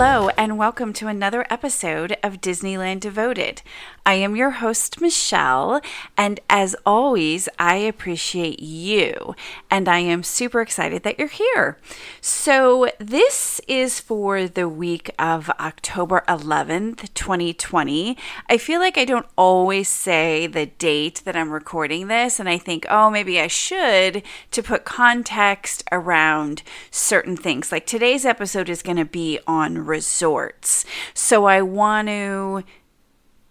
Hello, and welcome to another episode of Disneyland Devoted. I am your host, Michelle, and as always, I appreciate you, and I am super excited that you're here. So this is for the week of October 11th, 2020. I feel like I don't always say the date that I'm recording this, and I think, oh, maybe I should, to put context around certain things. Like today's episode is going to be on resorts. So I want to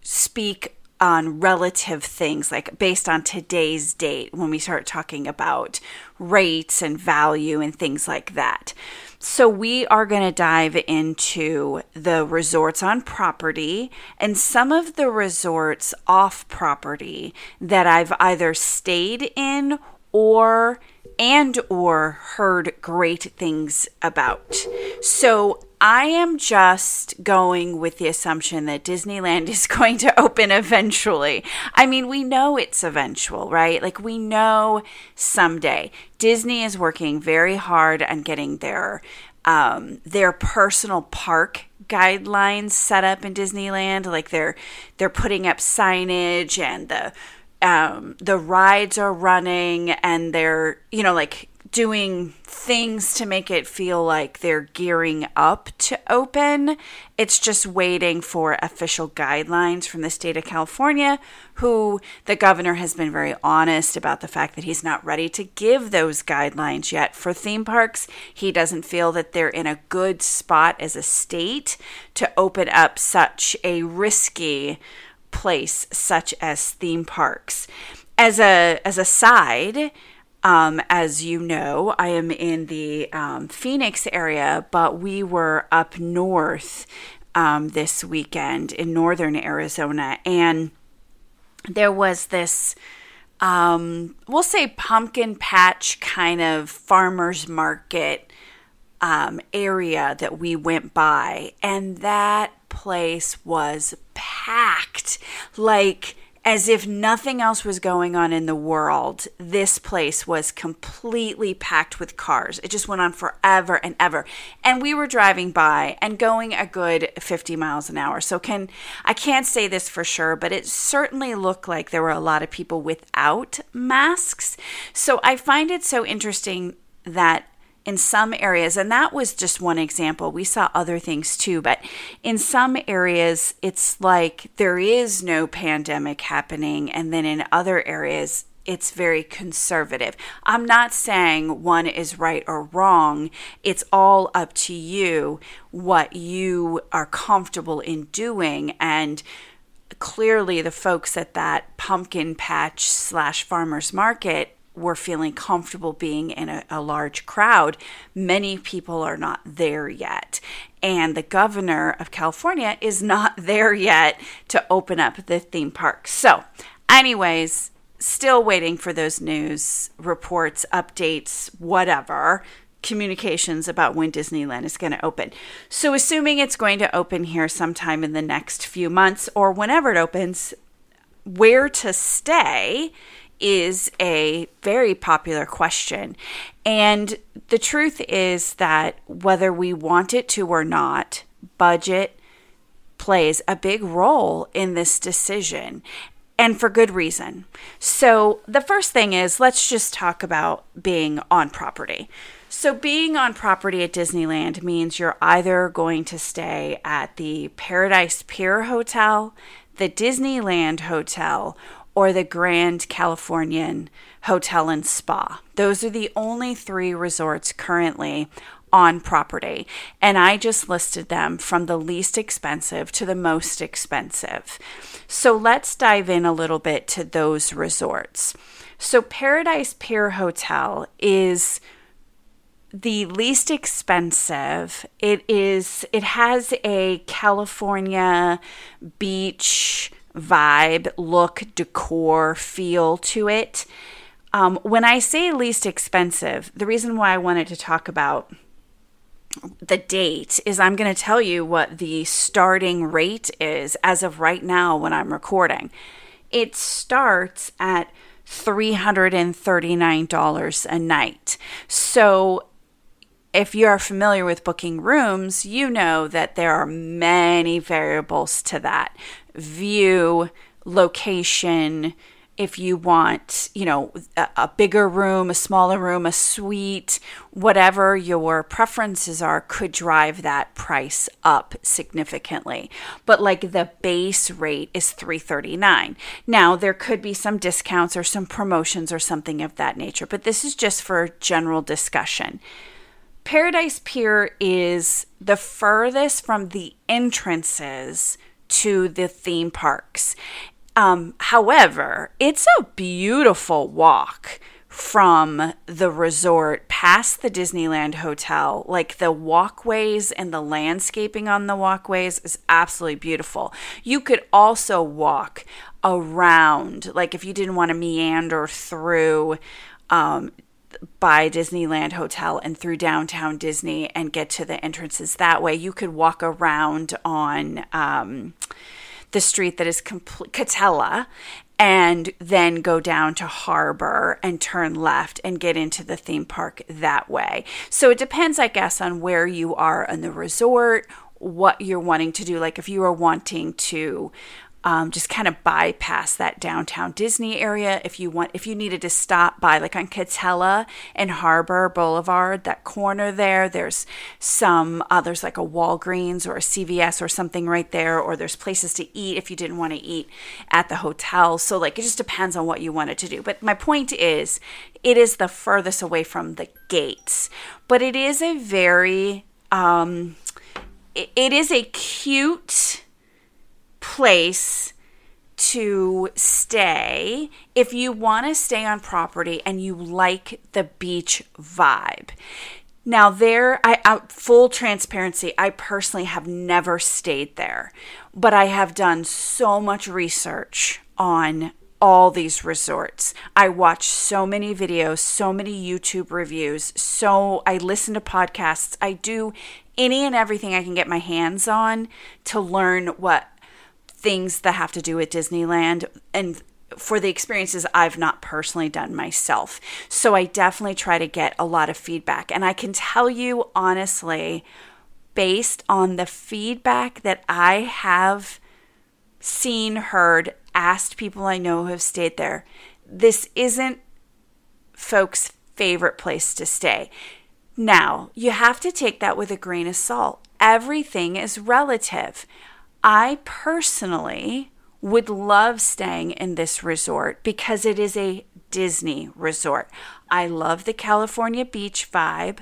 speak on relative things, like based on today's date when we start talking about rates and value and things like that. So we are going to dive into the resorts on property and some of the resorts off property that I've either stayed in or heard great things about. So I am just going with the assumption that Disneyland is going to open eventually. I mean, we know it's eventual, right? Like, we know someday. Disney is working very hard on getting their personal park guidelines set up in Disneyland. Like, they're putting up signage, and the rides are running, and they're, you know, like, doing things to make it feel like they're gearing up to open. It's just waiting for official guidelines from the state of California, who the governor has been very honest about the fact that he's not ready to give those guidelines yet for theme parks. He doesn't feel that they're in a good spot as a state to open up such a risky place such as theme parks. As a side, as you know, I am in the Phoenix area, but we were up north this weekend in northern Arizona, and there was this, we'll say, pumpkin patch kind of farmer's market area that we went by, and that place was packed, like, as if nothing else was going on in the world. This place was completely packed with cars. It just went on forever and ever. And we were driving by and going a good 50 miles an hour. So I can't say this for sure, but it certainly looked like there were a lot of people without masks. So I find it so interesting that in some areas, and that was just one example, we saw other things too, but in some areas, it's like there is no pandemic happening, and then in other areas, it's very conservative. I'm not saying one is right or wrong. It's all up to you what you are comfortable in doing, and clearly the folks at that pumpkin patch / farmer's market were feeling comfortable being in a large crowd. Many people are not there yet. And the governor of California is not there yet to open up the theme park. So anyways, still waiting for those news reports, updates, whatever, communications about when Disneyland is going to open. So assuming it's going to open here sometime in the next few months or whenever it opens, where to stay is a very popular question. And the truth is that whether we want it to or not, budget plays a big role in this decision, and for good reason. So the first thing is, let's just talk about being on property. So being on property at Disneyland means you're either going to stay at the Paradise Pier Hotel, the Disneyland Hotel, or the Grand Californian Hotel and Spa. Those are the only three resorts currently on property. And I just listed them from the least expensive to the most expensive. So let's dive in a little bit to those resorts. So Paradise Pier Hotel is the least expensive. It has a California beach vibe, look, decor, feel to it. When I say least expensive, the reason why I wanted to talk about the date is I'm going to tell you what the starting rate is as of right now when I'm recording. It starts at $339 a night. So if you're familiar with booking rooms, you know that there are many variables to that. View, location, if you want, you know, a bigger room, a smaller room, a suite, whatever your preferences are, could drive that price up significantly. But like the base rate is $339. Now, there could be some discounts or some promotions or something of that nature, but this is just for general discussion. Paradise Pier is the furthest from the entrances to the theme parks. However, it's a beautiful walk from the resort past the Disneyland Hotel. Like the walkways and the landscaping on the walkways is absolutely beautiful. You could also walk around, like if you didn't want to meander through by Disneyland Hotel and through downtown Disney and get to the entrances that way. You could walk around on the street that is Catella and then go down to Harbor and turn left and get into the theme park that way. So it depends, I guess, on where you are on the resort, what you're wanting to do. Like if you are wanting to just kind of bypass that downtown Disney area. If you needed to stop by, like on Catella and Harbor Boulevard, that corner there, there's some, there's like a Walgreens or a CVS or something right there, or there's places to eat if you didn't want to eat at the hotel. So like, it just depends on what you wanted to do. But my point is, it is the furthest away from the gates, but it is a very, it is a cute place to stay if you want to stay on property and you like the beach vibe. Now there, full transparency, I personally have never stayed there, but I have done so much research on all these resorts. I watch so many videos, so many YouTube reviews, so I listen to podcasts. I do any and everything I can get my hands on to learn what things that have to do with Disneyland and for the experiences I've not personally done myself. So I definitely try to get a lot of feedback. And I can tell you honestly, based on the feedback that I have seen, heard, asked people I know who have stayed there, this isn't folks' favorite place to stay. Now, you have to take that with a grain of salt. Everything is relative. I personally would love staying in this resort because it is a Disney resort. I love the California beach vibe.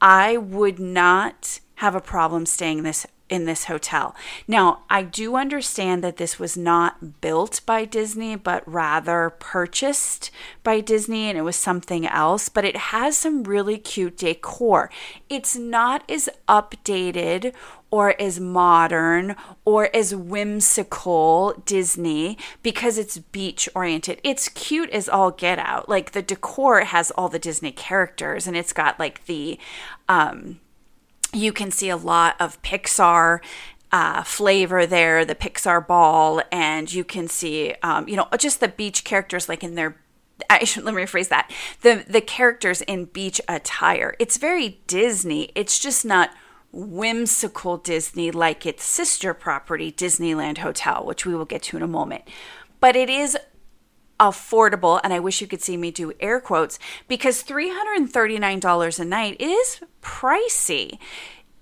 I would not have a problem staying in this hotel. Now, I do understand that this was not built by Disney, but rather purchased by Disney, and it was something else, but it has some really cute decor. It's not as updated or as modern or as whimsical Disney because it's beach oriented. It's cute as all get out. Like the decor has all the Disney characters, and it's got like the, you can see a lot of Pixar flavor there, the Pixar ball, and you can see, just the beach characters like in their, let me rephrase that, the characters in beach attire. It's very Disney. It's just not whimsical Disney like its sister property, Disneyland Hotel, which we will get to in a moment. But it is affordable, and I wish you could see me do air quotes, because $339 a night is pricey.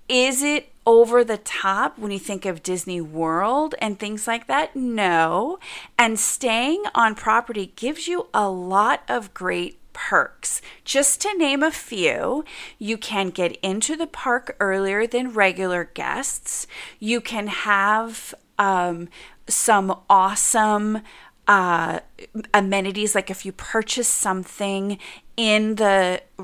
Is it over the top when you think of Disney World and things like that? No. And staying on property gives you a lot of great perks. Just to name a few, you can get into the park earlier than regular guests. You can have some awesome amenities, like if you purchase something in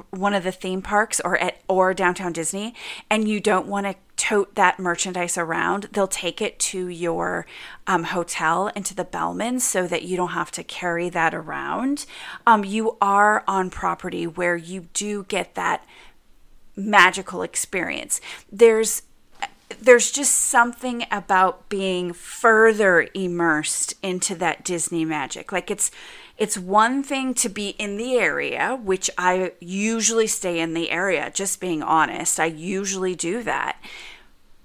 one of the theme parks or downtown Disney, and you don't want to tote that merchandise around, they'll take it to your hotel and to the bellman so that you don't have to carry that around. You are on property where you do get that magical experience. There's there's just something about being further immersed into that Disney magic. Like it's one thing to be in the area, which I usually stay in the area, just being honest. I usually do that.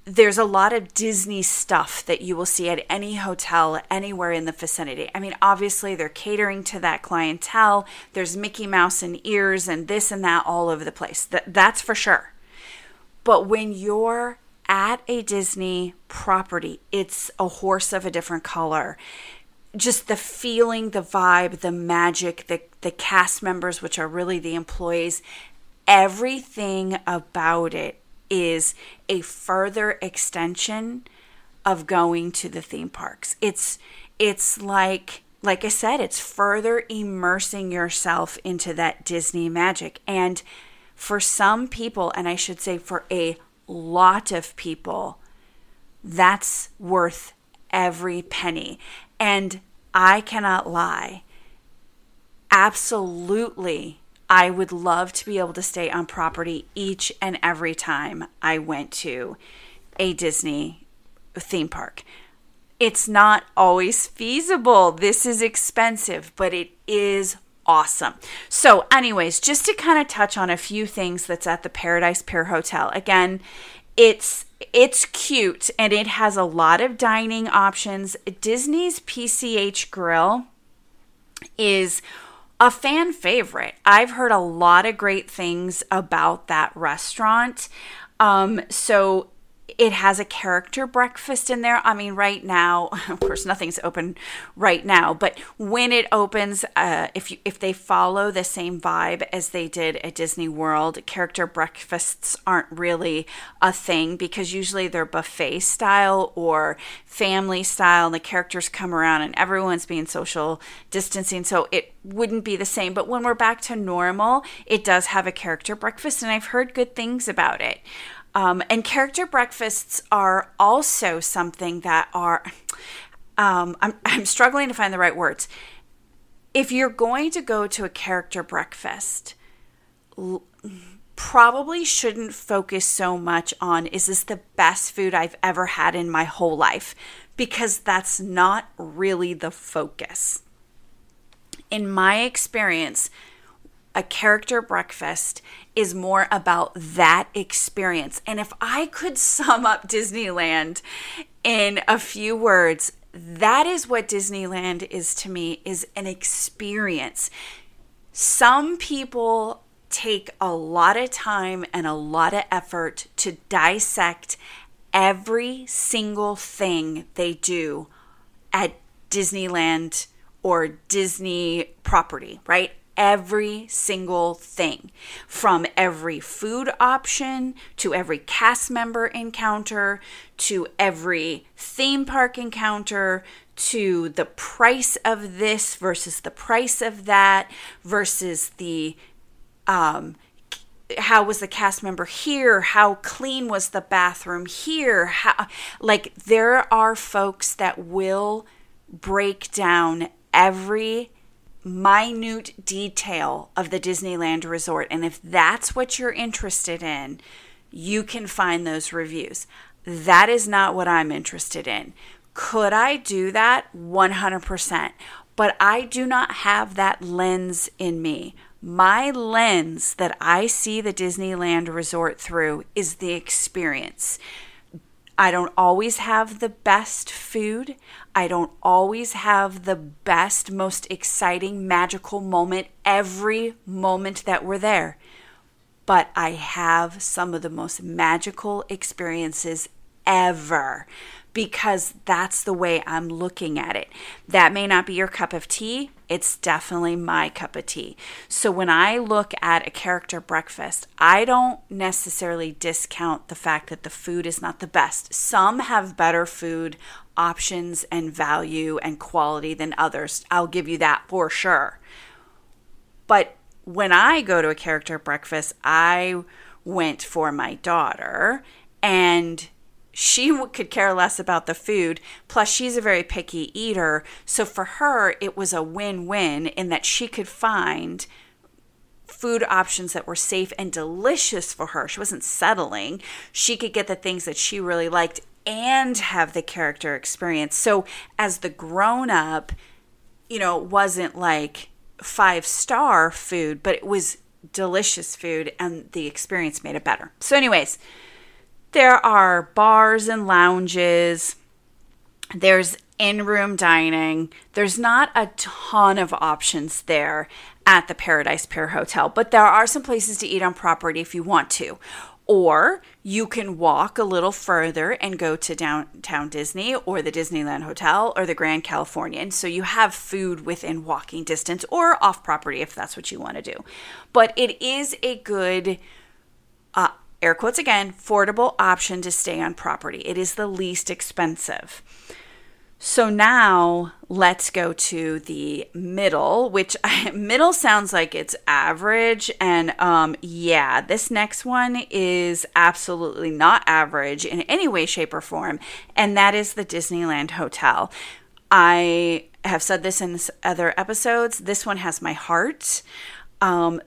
There's a lot of Disney stuff that you will see at any hotel anywhere in the vicinity. I mean, obviously they're catering to that clientele. There's Mickey Mouse and ears and this and that all over the place. That's for sure. But when you're at a Disney property, it's a horse of a different color. Just the feeling, the vibe, the magic, the cast members, which are really the employees, everything about it is a further extension of going to the theme parks. It's like I said, it's further immersing yourself into that Disney magic. And for some people, and I should say for a lot of people, that's worth every penny. And I cannot lie. Absolutely, I would love to be able to stay on property each and every time I went to a Disney theme park. It's not always feasible. This is expensive, but it is awesome. So anyways, just to kind of touch on a few things that's at the Paradise Pier Hotel. Again, it's cute and it has a lot of dining options. Disney's PCH Grill is a fan favorite. I've heard a lot of great things about that restaurant. So it has a character breakfast in there. I mean, right now, of course, nothing's open right now, but when it opens, if they follow the same vibe as they did at Disney World, character breakfasts aren't really a thing because usually they're buffet style or family style, and the characters come around and everyone's being social distancing, so it wouldn't be the same. But when we're back to normal, it does have a character breakfast, and I've heard good things about it. And character breakfasts are also something that are, I'm struggling to find the right words. If you're going to go to a character breakfast, probably shouldn't focus so much on, is this the best food I've ever had in my whole life? Because that's not really the focus. In my experience, a character breakfast is more about that experience. And if I could sum up Disneyland in a few words, that is what Disneyland is to me, is an experience. Some people take a lot of time and a lot of effort to dissect every single thing they do at Disneyland or Disney property, right? Every single thing, from every food option to every cast member encounter to every theme park encounter to the price of this versus the price of that versus the how was the cast member here, how clean was the bathroom here, how, like, there are folks that will break down every minute detail of the Disneyland resort. And if that's what you're interested in, you can find those reviews. That is not what I'm interested in. Could I do that? 100%. But I do not have that lens in me. My lens that I see the Disneyland resort through is the experience. I don't always have the best food. I don't always have the best, most exciting, magical moment every moment that we're there. But I have some of the most magical experiences ever because that's the way I'm looking at it. That may not be your cup of tea. It's definitely my cup of tea. So when I look at a character breakfast, I don't necessarily discount the fact that the food is not the best. Some have better food options and value and quality than others. I'll give you that for sure. But when I go to a character breakfast, I went for my daughter, and she could care less about the food. Plus, she's a very picky eater. So for her, it was a win-win in that she could find food options that were safe and delicious for her. She wasn't settling. She could get the things that she really liked and have the character experience. So as the grown-up, you know, it wasn't like 5-star food, but it was delicious food and the experience made it better. So anyways, there are bars and lounges. There's in-room dining. There's not a ton of options there at the Paradise Pier Hotel, but there are some places to eat on property if you want to. Or you can walk a little further and go to Downtown Disney or the Disneyland Hotel or the Grand Californian. So you have food within walking distance or off property if that's what you want to do. But it is a good, air quotes again, affordable option to stay on property. It is the least expensive. So now let's go to the middle, which middle sounds like it's average. And yeah, this next one is absolutely not average in any way, shape, or form. And that is the Disneyland Hotel. I have said this in other episodes. This one has my heart.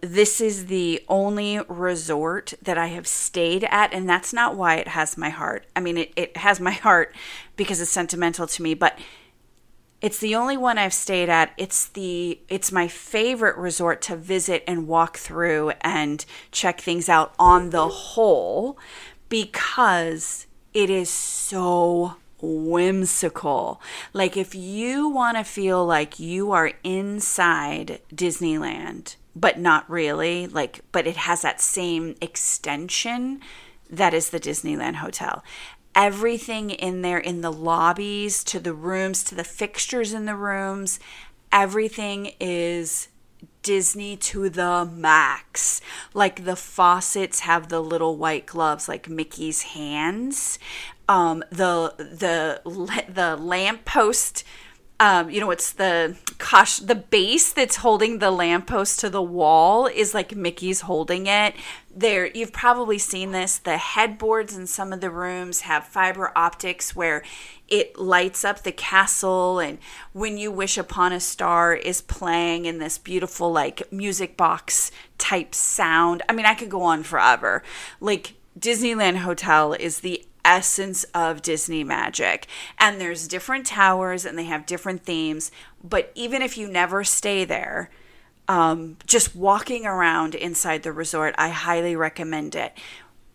This is the only resort that I have stayed at, and that's not why it has my heart. I mean, it has my heart because it's sentimental to me, but it's the only one I've stayed at. It's my favorite resort to visit and walk through and check things out on the whole, because it is so whimsical. Like, if you want to feel like you are inside Disneyland, but not really, like, but it has that same extension that is the Disneyland Hotel. Everything in there, in the lobbies, to the rooms, to the fixtures in the rooms, everything is Disney to the max. Like, the faucets have the little white gloves, like Mickey's hands. The lamppost, you know, it's the base that's holding the lamppost to the wall is like Mickey's holding it. There, you've probably seen this. The headboards in some of the rooms have fiber optics where it lights up the castle, and When You Wish Upon a Star is playing in this beautiful, like, music box type sound. I mean, I could go on forever. Like, Disneyland Hotel is the essence of Disney magic, and there's different towers and they have different themes. But even if you never stay there, just walking around inside the resort, I highly recommend it.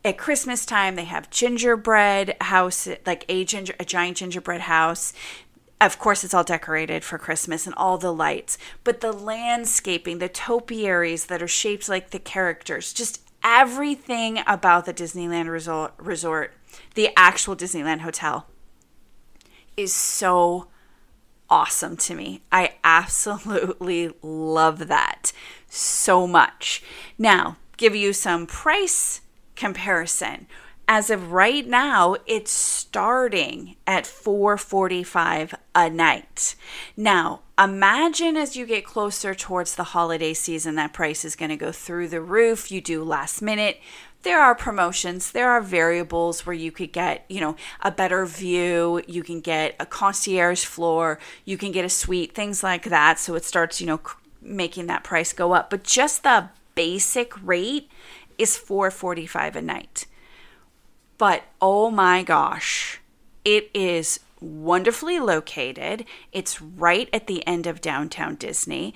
At Christmas time, they have gingerbread house, like a giant gingerbread house. Of course, it's all decorated for Christmas and all the lights, but the landscaping, the topiaries that are shaped like the characters, just everything about the Disneyland resort, the actual Disneyland Hotel, is so awesome to me. I absolutely love that so much. Now, give you some price comparison. As of right now, it's starting at $445 a night. Now, imagine as you get closer towards the holiday season, that price is going to go through the roof. You do last minute. There are promotions. There are variables where you could get, you know, a better view. You can get a concierge floor. You can get a suite, things like that. So it starts, you know, making that price go up. But just the basic rate is $445 a night. But oh my gosh, it is wonderfully located. It's right at the end of downtown Disney.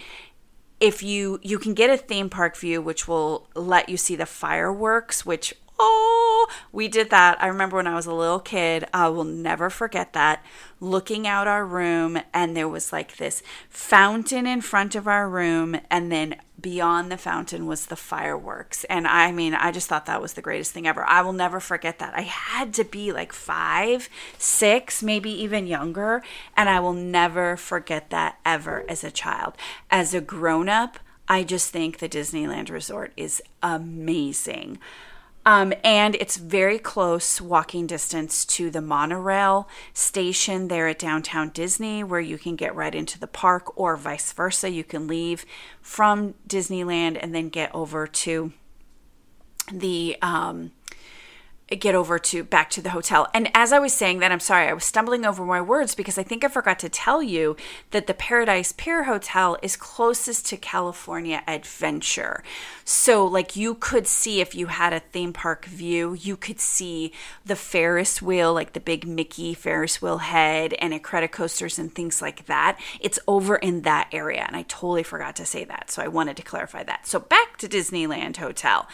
If you can get a theme park view, which will let you see the fireworks, which, oh, we did that. I remember when I was a little kid, I will never forget that, looking out our room, and there was like this fountain in front of our room, and then beyond the fountain was the fireworks. And I mean, I just thought that was the greatest thing ever. I will never forget that. I had to be like 5, 6, maybe even younger. And I will never forget that ever as a child. As a grown-up, I just think the Disneyland Resort is amazing. And it's very close walking distance to the monorail station there at downtown Disney, where you can get right into the park, or vice versa. You can leave from Disneyland and then get over to the get over to back to the hotel. And as I was saying that, I'm sorry, I was stumbling over my words because I think I forgot to tell you that the Paradise Pier Hotel is closest to California Adventure. So like you could see, if you had a theme park view, you could see the Ferris wheel, like the big Mickey Ferris wheel head and credit coasters and things like that. It's over in that area. And I totally forgot to say that. So I wanted to clarify that. So back to Disneyland Hotel.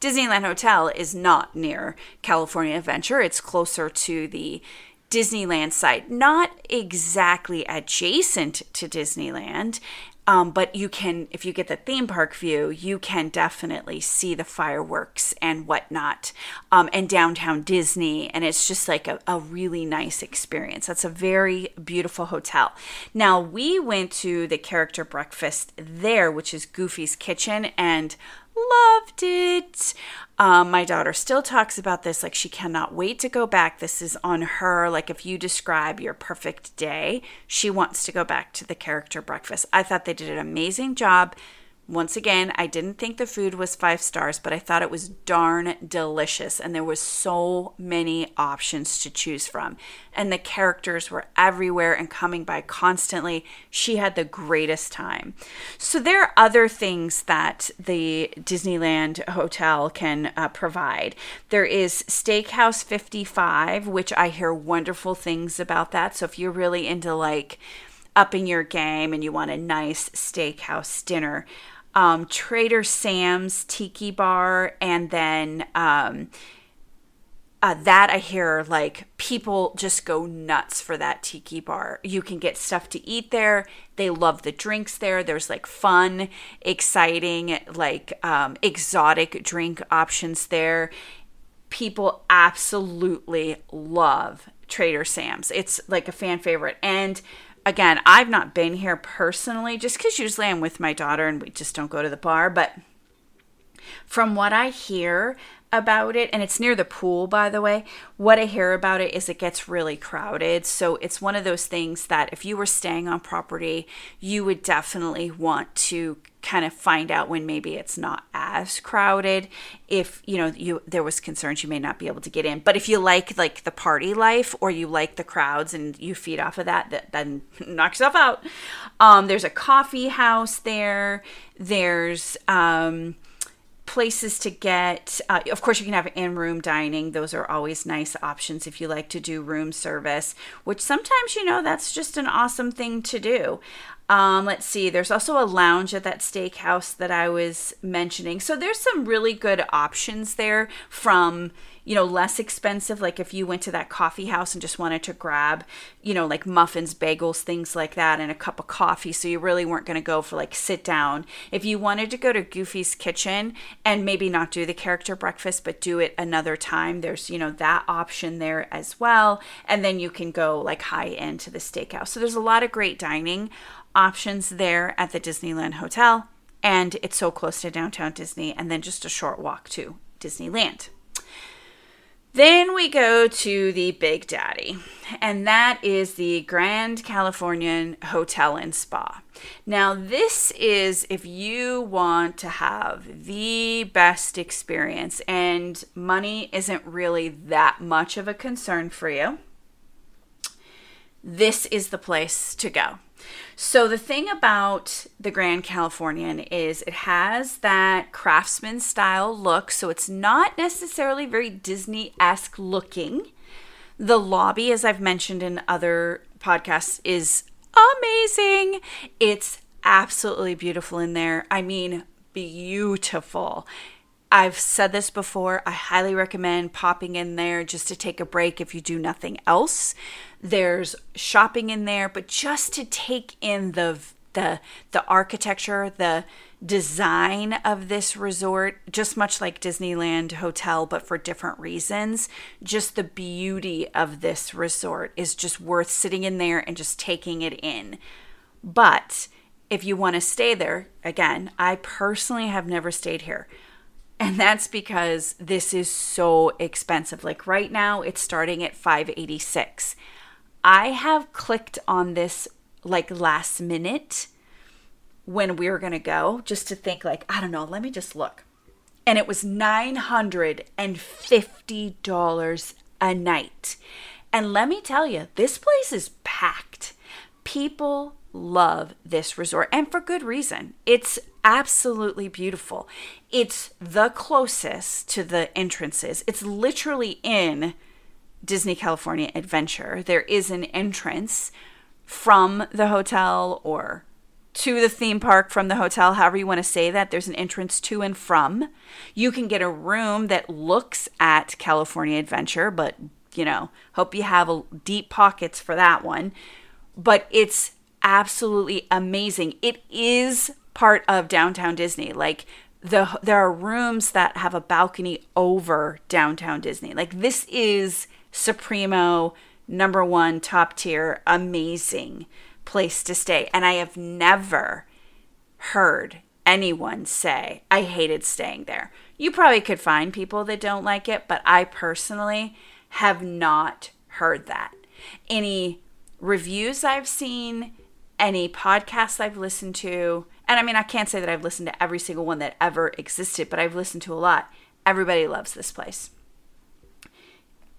Disneyland Hotel is not near California Adventure. It's closer to the Disneyland side, not exactly adjacent to Disneyland, but you can, if you get the theme park view, you can definitely see the fireworks and whatnot, and downtown Disney, and it's just like a really nice experience. That's a very beautiful hotel. Now, we went to the character breakfast there, which is Goofy's Kitchen, and loved it. My daughter still talks about this, like she cannot wait to go back. This is on her. Like if you describe your perfect day, she wants to go back to the character breakfast. I thought they did an amazing job. Once again, I didn't think the food was 5 stars, but I thought it was darn delicious. And there was so many options to choose from. And the characters were everywhere and coming by constantly. She had the greatest time. So there are other things that the Disneyland Hotel can provide. There is Steakhouse 55, which I hear wonderful things about that. So if you're really into like upping your game and you want a nice steakhouse dinner, Trader Sam's Tiki Bar, and then that I hear like people just go nuts for that tiki bar. You can get stuff to eat there. They love the drinks there. There's like fun, exciting, like exotic drink options there. People absolutely love Trader Sam's. It's like a fan favorite. And again, I've not been here personally just because usually I'm with my daughter and we just don't go to the bar. But from what I hear about it, and it's near the pool, by the way, what I hear about it is it gets really crowded. So it's one of those things that if you were staying on property, you would definitely want to kind of find out when maybe it's not as crowded, if you know there was concerns you may not be able to get in. But if you like the party life, or you like the crowds and you feed off of that, then knock yourself out. There's a coffee house there. There's places to get, of course you can have in-room dining. Those are always nice options if you like to do room service, which sometimes, you know, that's just an awesome thing to do. Let's see, there's also a lounge at that steakhouse that I was mentioning. So there's some really good options there, from, you know, less expensive, like if you went to that coffee house and just wanted to grab, you know, like muffins, bagels, things like that, and a cup of coffee. So you really weren't going to go for like sit down. If you wanted to go to Goofy's Kitchen and maybe not do the character breakfast, but do it another time, there's, you know, that option there as well. And then you can go like high end to the steakhouse. So there's a lot of great dining options there at the Disneyland Hotel, and it's so close to downtown Disney, and then just a short walk to Disneyland. Then we go to the Big Daddy, and that is the Grand Californian Hotel and Spa. Now, this is if you want to have the best experience and money isn't really that much of a concern for you, this is the place to go. So the thing about the Grand Californian is it has that craftsman style look. So it's not necessarily very Disney-esque looking. The lobby, as I've mentioned in other podcasts, is amazing. It's absolutely beautiful in there. I mean, beautiful. I've said this before. I highly recommend popping in there just to take a break if you do nothing else. There's shopping in there, but just to take in the architecture, the design of this resort, just much like Disneyland Hotel, but for different reasons. Just the beauty of this resort is just worth sitting in there and just taking it in. But if you want to stay there, again, I personally have never stayed here. And that's because this is so expensive. Like right now, it's starting at $586. I have clicked on this like last minute when we were going to go, just to think like, I don't know, let me just look. and it was $950 a night. And let me tell you, this place is packed. People love this resort, and for good reason. It's absolutely beautiful. It's the closest to the entrances. It's literally in Disney California Adventure. There is an entrance from the hotel or to the theme park from the hotel, however you want to say that. There's an entrance to and from. You can get a room that looks at California Adventure, but, you know, hope you have deep pockets for that one. But it's absolutely amazing. It is part of downtown Disney. Like, there are rooms that have a balcony over downtown Disney. Like, this is supremo, number one, top tier, amazing place to stay. And I have never heard anyone say, I hated staying there. You probably could find people that don't like it, but I personally have not heard that. Any reviews I've seen, any podcasts I've listened to, and I mean, I can't say that I've listened to every single one that ever existed, but I've listened to a lot. Everybody loves this place.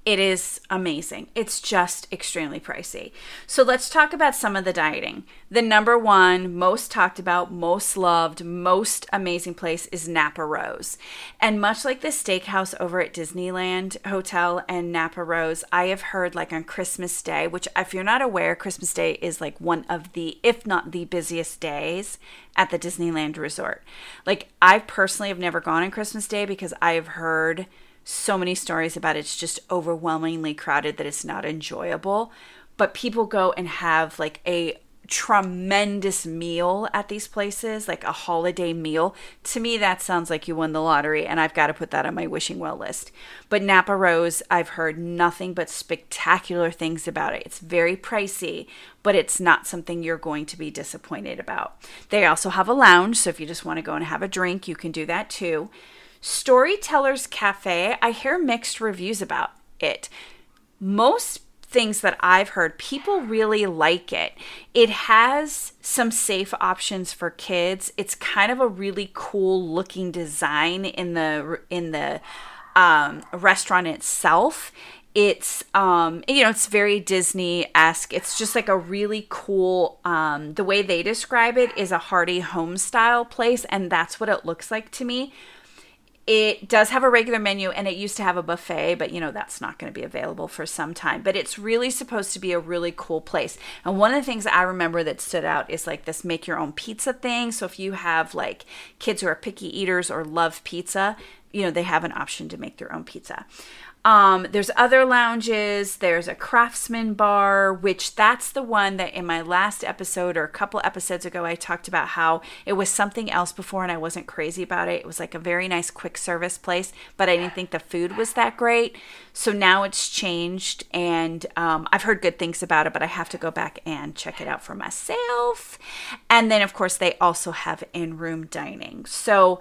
It is amazing. It's just extremely pricey. So let's talk about some of the dieting. The number one, most talked about, most loved, most amazing place is Napa Rose. And much like the steakhouse over at Disneyland Hotel and Napa Rose, I have heard, like, on Christmas Day, which if you're not aware, Christmas Day is like one of the, if not the busiest days at the Disneyland Resort. Like, I personally have never gone on Christmas Day because I have heard so many stories about it's just overwhelmingly crowded that it's not enjoyable, but people go and have like a tremendous meal at these places, like a holiday meal. To me, that sounds like you won the lottery, and I've got to put that on my wishing well list. But Napa Rose, I've heard nothing but spectacular things about it. It's very pricey, but it's not something you're going to be disappointed about. They also have a lounge, so if you just want to go and have a drink, you can do that too. Storytellers Cafe, I hear mixed reviews about it. Most things that I've heard, people really like it. It has some safe options for kids. It's kind of a really cool looking design in the restaurant itself. It's, you know, it's very Disney-esque. It's just like a really cool, the way they describe it is a hearty home style place. And that's what it looks like to me. It does have a regular menu, and it used to have a buffet, but, you know, that's not going to be available for some time. But it's really supposed to be a really cool place. And one of the things I remember that stood out is like this make your own pizza thing. So if you have like kids who are picky eaters or love pizza, you know, they have an option to make their own pizza. There's other lounges. There's a Craftsman Bar, which that's the one that in my last episode or a couple episodes ago, I talked about how it was something else before and I wasn't crazy about it. It was like a very nice quick service place, but I didn't think the food was that great. So now it's changed, and I've heard good things about it, but I have to go back and check it out for myself. And then, of course, they also have in-room dining. So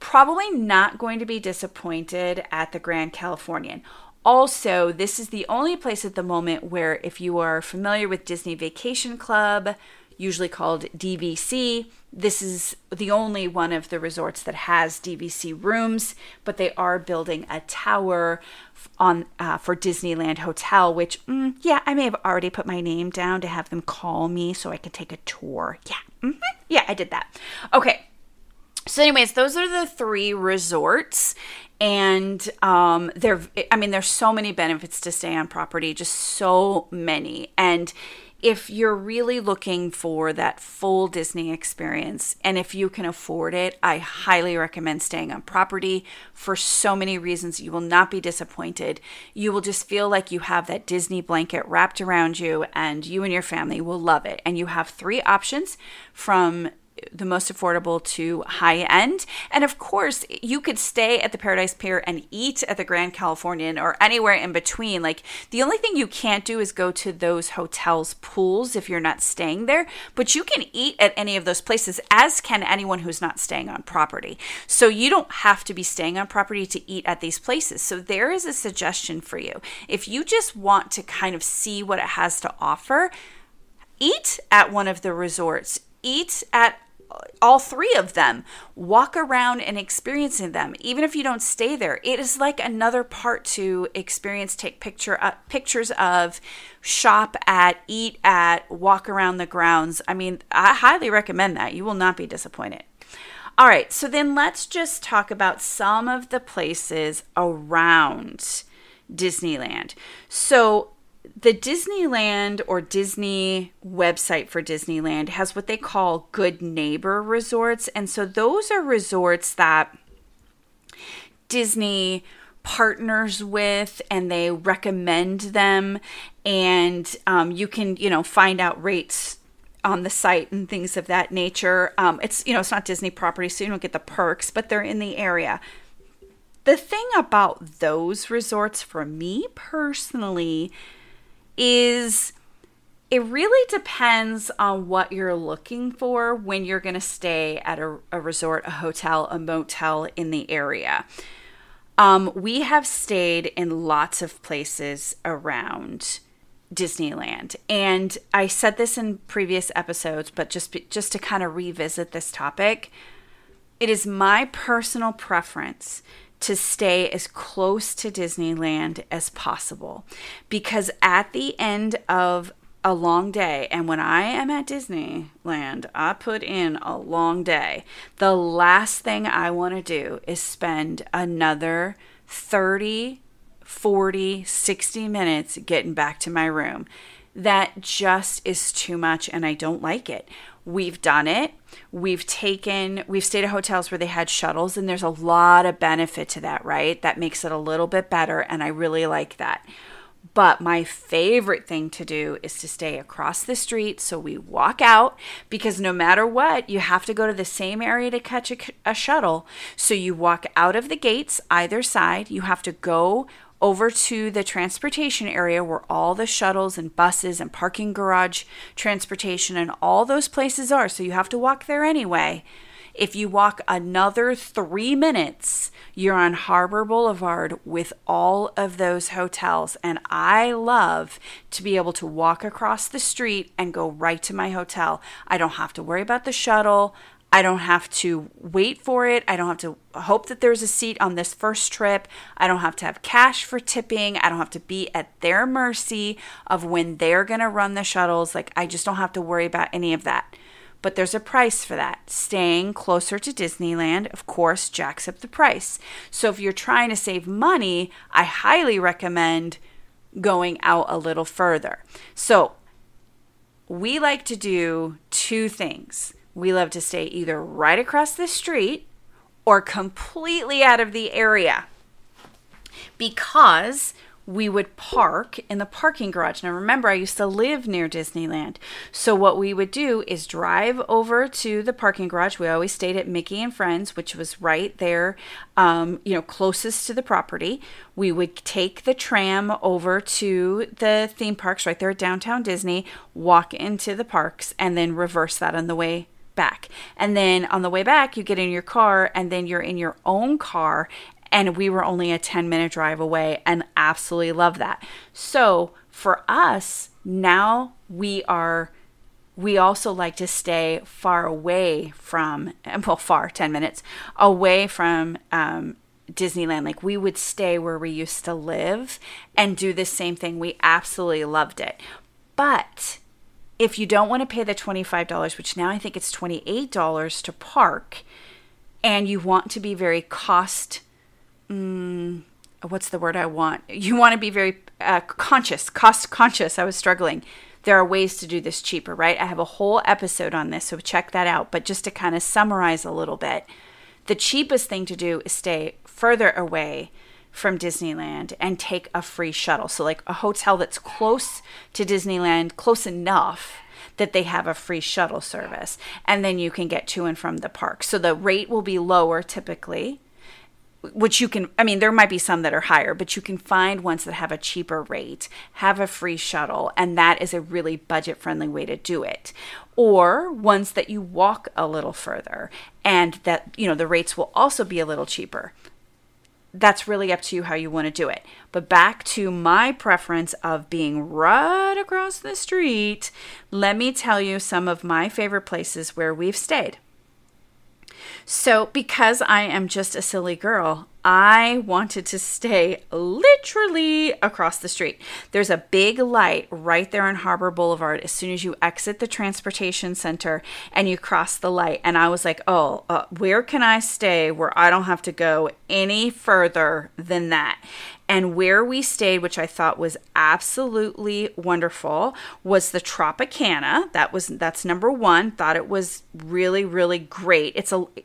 probably not going to be disappointed at the Grand Californian. Also, this is the only place at the moment where, if you are familiar with Disney Vacation Club, usually called DVC, this is the only one of the resorts that has DVC rooms, but they are building a tower on for Disneyland Hotel, which, yeah, I may have already put my name down to have them call me so I can take a tour. Yeah, yeah, I did that. Okay. So anyways, those are the three resorts, and there's so many benefits to stay on property, just so many. And if you're really looking for that full Disney experience, and if you can afford it, I highly recommend staying on property for so many reasons. You will not be disappointed. You will just feel like you have that Disney blanket wrapped around you, and you and your family will love it. And you have three options, from the most affordable to high end. And of course, you could stay at the Paradise Pier and eat at the Grand Californian or anywhere in between. Like, the only thing you can't do is go to those hotels' pools if you're not staying there, but you can eat at any of those places, as can anyone who's not staying on property. So you don't have to be staying on property to eat at these places. So there is a suggestion for you. If you just want to kind of see what it has to offer, eat at one of the resorts, eat at all three of them. Walk around and experiencing them. Even if you don't stay there, it is like another part to experience, take pictures of, shop at, eat at, walk around the grounds. I mean, I highly recommend that. You will not be disappointed. All right, so then let's just talk about some of the places around Disneyland. So the Disneyland or Disney website for Disneyland has what they call Good Neighbor Resorts. And so those are resorts that Disney partners with, and they recommend them. And you can, find out rates on the site and things of that nature. It's not Disney property, so you don't get the perks, but they're in the area. The thing about those resorts for me personally is it really depends on what you're looking for when you're going to stay at a resort, a hotel, a motel in the area. We have stayed in lots of places around Disneyland. And I said this in previous episodes, but just to kind of revisit this topic, it is my personal preference to stay as close to Disneyland as possible, because at the end of a long day, and when I am at Disneyland, I put in a long day, the last thing I want to do is spend another 30 40, 60 minutes getting back to my room. That just is too much, and I don't like it. We've done it. We've stayed at hotels where they had shuttles, and there's a lot of benefit to that, right? That makes it a little bit better, and I really like that. But my favorite thing to do is to stay across the street, so we walk out, because no matter what, you have to go to the same area to catch a shuttle. So you walk out of the gates either side. You have to go over to the transportation area where all the shuttles and buses and parking garage transportation and all those places are. So you have to walk there anyway. If you walk another 3 minutes, you're on Harbor Boulevard with all of those hotels. And I love to be able to walk across the street and go right to my hotel. I don't have to worry about the shuttle. I don't have to wait for it. I don't have to hope that there's a seat on this first trip. I don't have to have cash for tipping. I don't have to be at their mercy of when they're going to run the shuttles. Like, I just don't have to worry about any of that. But there's a price for that. Staying closer to Disneyland, of course, jacks up the price. So if you're trying to save money, I highly recommend going out a little further. So we like to do two things. We love to stay either right across the street or completely out of the area, because we would park in the parking garage. Now, remember, I used to live near Disneyland. So what we would do is drive over to the parking garage. We always stayed at Mickey and Friends, which was right there, closest to the property. We would take the tram over to the theme parks right there at Downtown Disney, walk into the parks, and then reverse that on the way back. And then on the way back, you get in your car, and then you're in your own car. And we were only a 10-minute drive away, and absolutely love that. So for us, now we also like to stay far away from, 10 minutes away from Disneyland. Like, we would stay where we used to live and do the same thing. We absolutely loved it. But if you don't want to pay the $25, which now I think it's $28 to park, and you want to be very You want to be very cost conscious. I was struggling. There are ways to do this cheaper, right? I have a whole episode on this, so check that out. But just to kind of summarize a little bit, the cheapest thing to do is stay further away from Disneyland and take a free shuttle. So like a hotel that's close to Disneyland, close enough that they have a free shuttle service. And then you can get to and from the park. So the rate will be lower typically, which you can, there might be some that are higher, but you can find ones that have a cheaper rate, have a free shuttle, and that is a really budget-friendly way to do it. Or ones that you walk a little further and that, the rates will also be a little cheaper. That's really up to you how you want to do it. But back to my preference of being right across the street, let me tell you some of my favorite places where we've stayed. So because I am just a silly girl, I wanted to stay literally across the street. There's a big light right there on Harbor Boulevard as soon as you exit the transportation center and you cross the light. And I was like, oh, where can I stay where I don't have to go any further than that? And where we stayed, which I thought was absolutely wonderful, was the Tropicana. That's number one. Thought it was really, really great.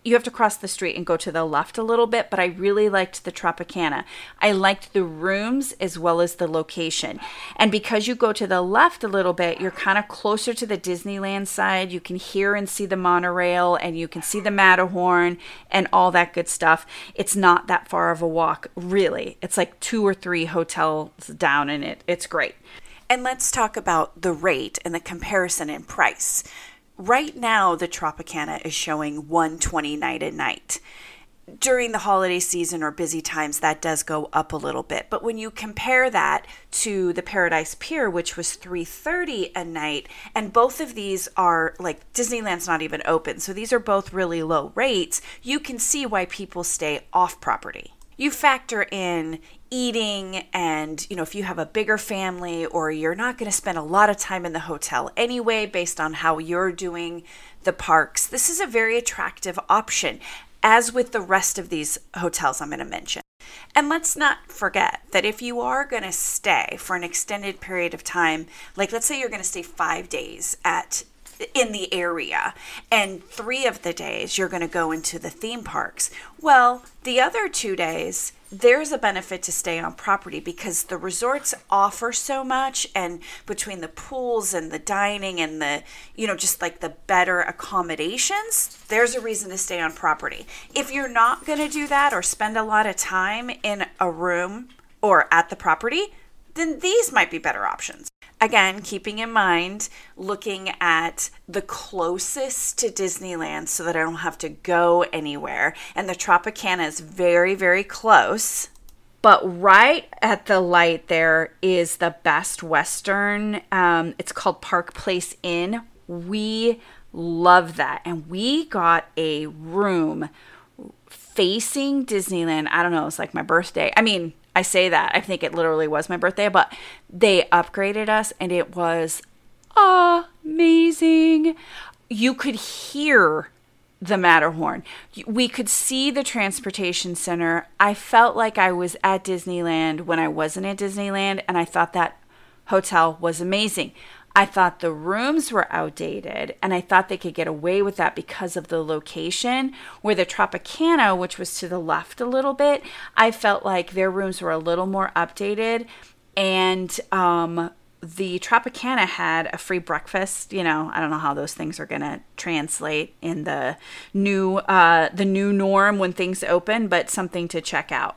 You have to cross the street and go to the left a little bit, but I really liked the Tropicana. I liked the rooms as well as the location. And because you go to the left a little bit, you're kind of closer to the Disneyland side. You can hear and see the monorail, and you can see the Matterhorn and all that good stuff. It's not that far of a walk, really. It's like 2 or 3 hotels down, and it's great. And let's talk about the rate and the comparison in price. Right now, the Tropicana is showing $120 night and night. During the holiday season or busy times, that does go up a little bit. But when you compare that to the Paradise Pier, which was $330 a night, and both of these are like Disneyland's not even open. So these are both really low rates. You can see why people stay off property. You factor in eating and, if you have a bigger family or you're not going to spend a lot of time in the hotel anyway, based on how you're doing the parks, this is a very attractive option, as with the rest of these hotels I'm going to mention. And let's not forget that if you are going to stay for an extended period of time, like let's say you're going to stay 5 days in the area, and 3 of the days you're going to go into the theme parks. Well, the other 2 days, there's a benefit to stay on property because the resorts offer so much, and between the pools and the dining and the, just like the better accommodations, there's a reason to stay on property. If you're not going to do that or spend a lot of time in a room or at the property, then these might be better options. Again, keeping in mind, looking at the closest to Disneyland so that I don't have to go anywhere. And the Tropicana is very, very close. But right at the light there is the Best Western. It's called Park Place Inn. We love that. And we got a room facing Disneyland. I don't know. It's like my birthday. I mean, I say that. I think it literally was my birthday, but they upgraded us and it was amazing. You could hear the Matterhorn. We could see the transportation center. I felt like I was at Disneyland when I wasn't at Disneyland, and I thought that hotel was amazing. I thought the rooms were outdated, and I thought they could get away with that because of the location, where the Tropicana, which was to the left a little bit, I felt like their rooms were a little more updated, and the Tropicana had a free breakfast. I don't know how those things are going to translate in the new norm when things open, but something to check out.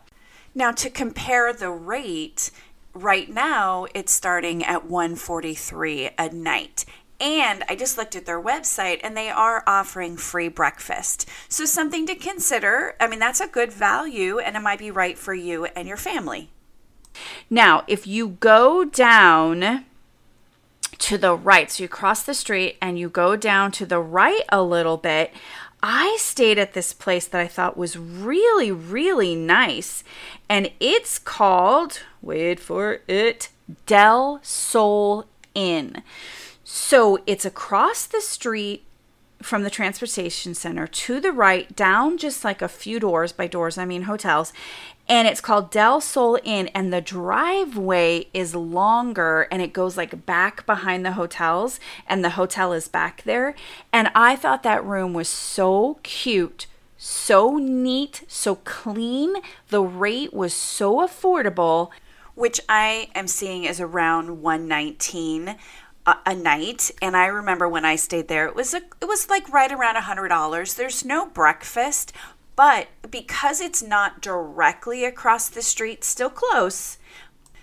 Now, to compare the rate, right now, it's starting at $143 a night. And I just looked at their website, and they are offering free breakfast. So something to consider. I mean, that's a good value, and it might be right for you and your family. Now, if you go down to the right, so you cross the street and you go down to the right a little bit, I stayed at this place that I thought was really, really nice, and it's called, wait for it, Del Sol Inn. So it's across the street from the transportation center to the right, down just like a few doors, by doors I mean hotels, and it's called Del Sol Inn, and the driveway is longer and it goes like back behind the hotels, and the hotel is back there. And I thought that room was so cute, so neat, so clean. The rate was so affordable, which I am seeing is around $119 a night. And I remember when I stayed there, it was like right around $100. There's no breakfast, but because it's not directly across the street, still close,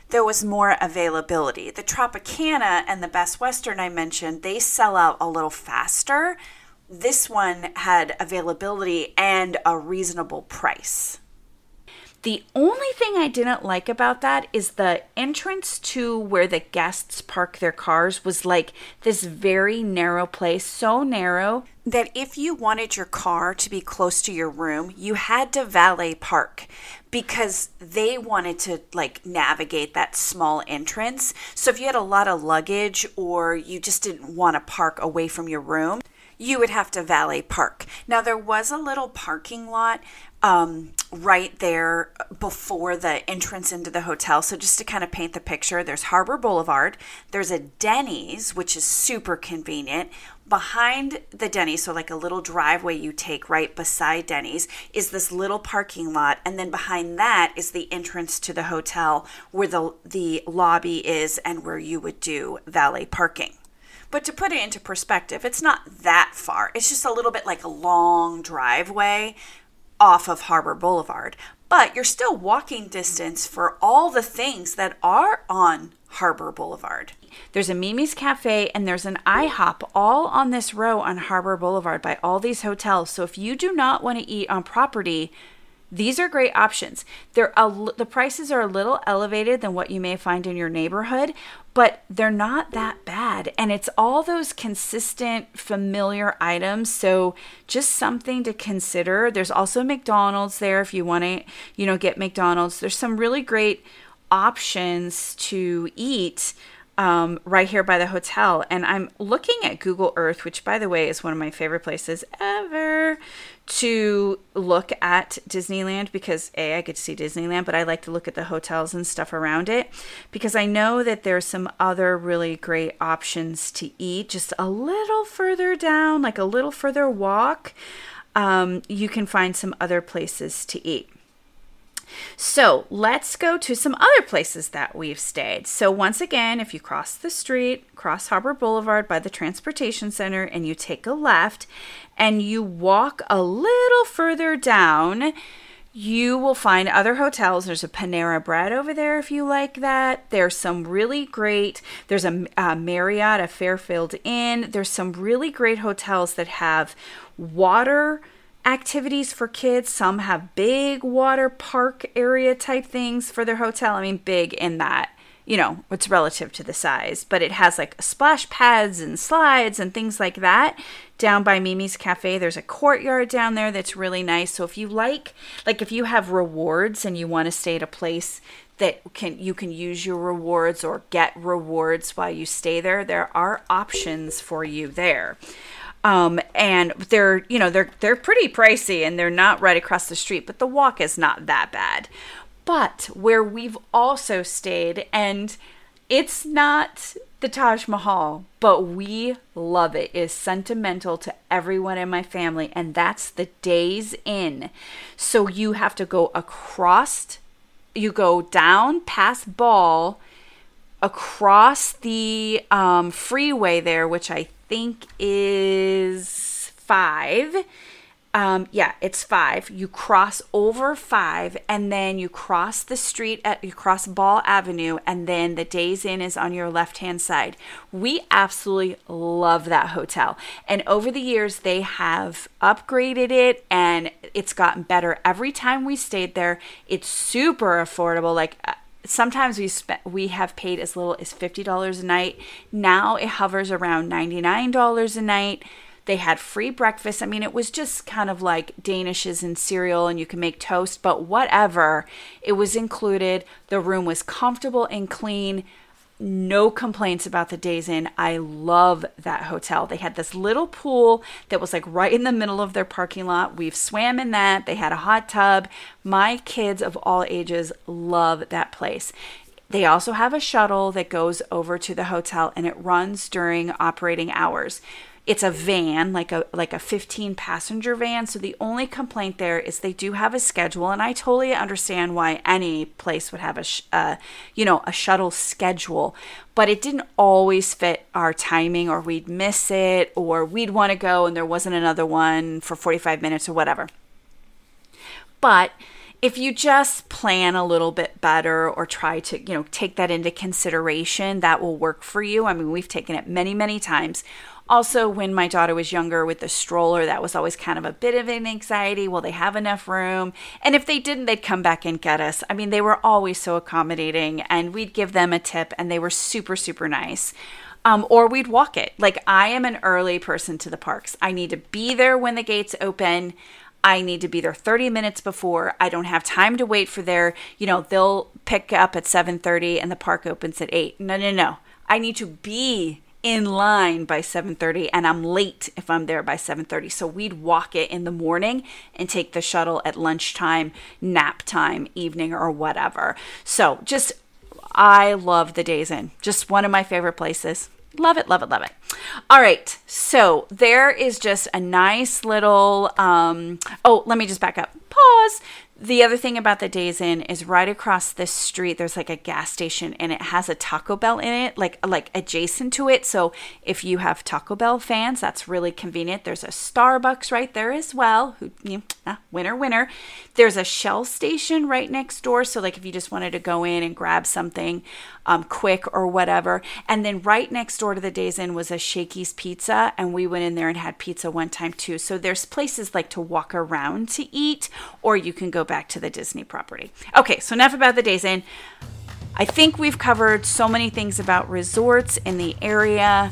there was more availability. The Tropicana and the Best Western I mentioned, they sell out a little faster. This one had availability and a reasonable price. The only thing I didn't like about that is the entrance to where the guests park their cars was like this very narrow place, so narrow. that if you wanted your car to be close to your room, you had to valet park because they wanted to like navigate that small entrance. So if you had a lot of luggage or you just didn't want to park away from your room, you would have to valet park. Now there was a little parking lot right there before the entrance into the hotel. So just to kind of paint the picture, there's Harbor Boulevard, there's a Denny's, which is super convenient. Behind the Denny's, so like a little driveway you take right beside Denny's, is this little parking lot. And then behind that is the entrance to the hotel where the lobby is and where you would do valet parking. But to put it into perspective, it's not that far. It's just a little bit like a long driveway off of Harbor Boulevard. But you're still walking distance for all the things that are on Harbor Boulevard. There's a Mimi's Cafe and there's an IHOP all on this row on Harbor Boulevard by all these hotels. So if you do not want to eat on property, these are great options. The prices are a little elevated than what you may find in your neighborhood, but they're not that bad. And it's all those consistent, familiar items. So just something to consider. There's also McDonald's there if you want to, get McDonald's. There's some really great options to eat right here by the hotel. And I'm looking at Google Earth, which by the way is one of my favorite places ever to look at Disneyland, because A, I get to see Disneyland, but I like to look at the hotels and stuff around it because I know that there's some other really great options to eat just a little further down, like a little further walk. You can find some other places to eat. So let's go to some other places that we've stayed. So once again, if you cross the street, cross Harbor Boulevard by the Transportation Center, and you take a left and you walk a little further down, you will find other hotels. There's a Panera Bread over there if you like that. There's some really great, there's a Marriott, a Fairfield Inn. There's some really great hotels that have water activities for kids. Some have big water park area type things for their hotel. I mean, big in that, it's relative to the size, but it has like splash pads and slides and things like that. Down by Mimi's Cafe, there's a courtyard down there that's really nice. So if you like if you have rewards and you want to stay at a place that you can use your rewards or get rewards while you stay there, there are options for you there. And they're, they're pretty pricey and they're not right across the street, but the walk is not that bad. But where we've also stayed, and it's not the Taj Mahal, but we love it, is sentimental to everyone in my family. And that's the Days Inn. So you have to go across, you go down past Ball, across the freeway there, which I think is 5. It's 5. You cross over 5 and then you cross the street you cross Ball Avenue, and then the Days Inn is on your left-hand side. We absolutely love that hotel. And over the years, they have upgraded it and it's gotten better. Every time we stayed there, it's super affordable. Like sometimes we have paid as little as $50 a night. Now it hovers around $99 a night. They had free breakfast. I mean, it was just kind of like Danishes and cereal, and you can make toast, but whatever. It was included. The room was comfortable and clean. No complaints about the Days Inn. I love that hotel. They had this little pool that was like right in the middle of their parking lot. We've swam in that. They had a hot tub. My kids of all ages love that place. They also have a shuttle that goes over to the hotel and it runs during operating hours. It's a van, like a 15-passenger van. So the only complaint there is they do have a schedule, and I totally understand why any place would have a shuttle schedule. But it didn't always fit our timing, or we'd miss it, or we'd want to go and there wasn't another one for 45 minutes or whatever. But if you just plan a little bit better or try to, take that into consideration, that will work for you. I mean, we've taken it many, many times. Also, when my daughter was younger with the stroller, that was always kind of a bit of an anxiety. Will they have enough room? And if they didn't, they'd come back and get us. I mean, they were always so accommodating, and we'd give them a tip, and they were super, super nice. Or we'd walk it. Like, I am an early person to the parks. I need to be there when the gates open. I need to be there 30 minutes before. I don't have time to wait for their, you know, they'll pick up at 7:30 and the park opens at 8. No. I need to be in line by 7:30, and I'm late if I'm there by 7:30. So we'd walk it in the morning and take the shuttle at lunchtime, nap time, evening, or whatever. So just, I love the Days Inn. Just one of my favorite places. Love it, love it, love it. All right. So there is just a nice little, let me just back up. Pause. The other thing about the Days Inn is right across this street, there's like a gas station, and it has a Taco Bell in it, like adjacent to it. So if you have Taco Bell fans, that's really convenient. There's a Starbucks right there as well. Winner, winner. There's a Shell station right next door. So like if you just wanted to go in and grab something quick or whatever. And then right next door to the Days Inn was a Shakey's Pizza. And we went in there and had pizza one time too. So there's places like to walk around to eat, or you can go back to the Disney property. Okay, so enough about the Days Inn. I think we've covered so many things about resorts in the area.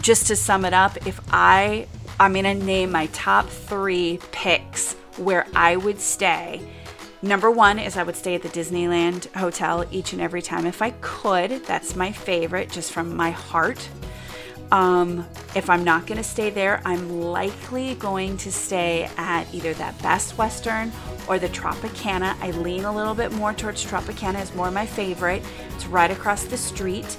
Just to sum it up, if I'm going to name my top 3 picks where I would stay. Number 1 is I would stay at the Disneyland Hotel each and every time if I could. That's my favorite, just from my heart. If I'm not going to stay there, I'm likely going to stay at either that Best Western or the Tropicana. I lean a little bit more towards Tropicana, is more my favorite. It's right across the street.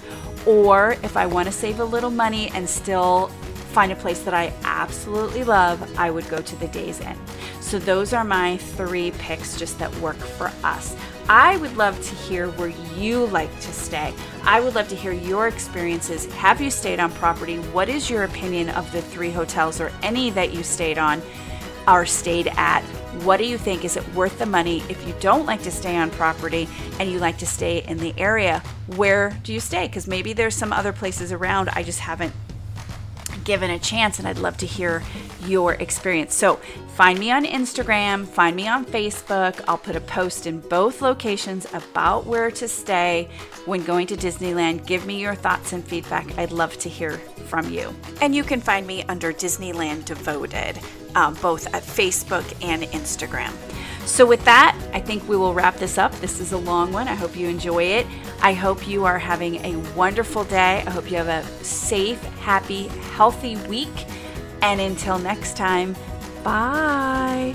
Or if I want to save a little money and still find a place that I absolutely love, I would go to the Days Inn. So those are my 3 picks just that work for us. I would love to hear where you like to stay. I would love to hear your experiences. Have you stayed on property? What is your opinion of the 3 hotels or any that you stayed on or stayed at? What do you think? Is it worth the money? If you don't like to stay on property and you like to stay in the area, where do you stay? Because maybe there's some other places around I just haven't given a chance, and I'd love to hear your experience. So find me on Instagram, find me on Facebook. I'll put a post in both locations about where to stay when going to Disneyland. Give me your thoughts and feedback. I'd love to hear from you. And you can find me under Disneyland Devoted, both at Facebook and Instagram. So with that, I think we will wrap this up. This is a long one. I hope you enjoy it. I hope you are having a wonderful day. I hope you have a safe, happy, healthy week. And until next time, bye.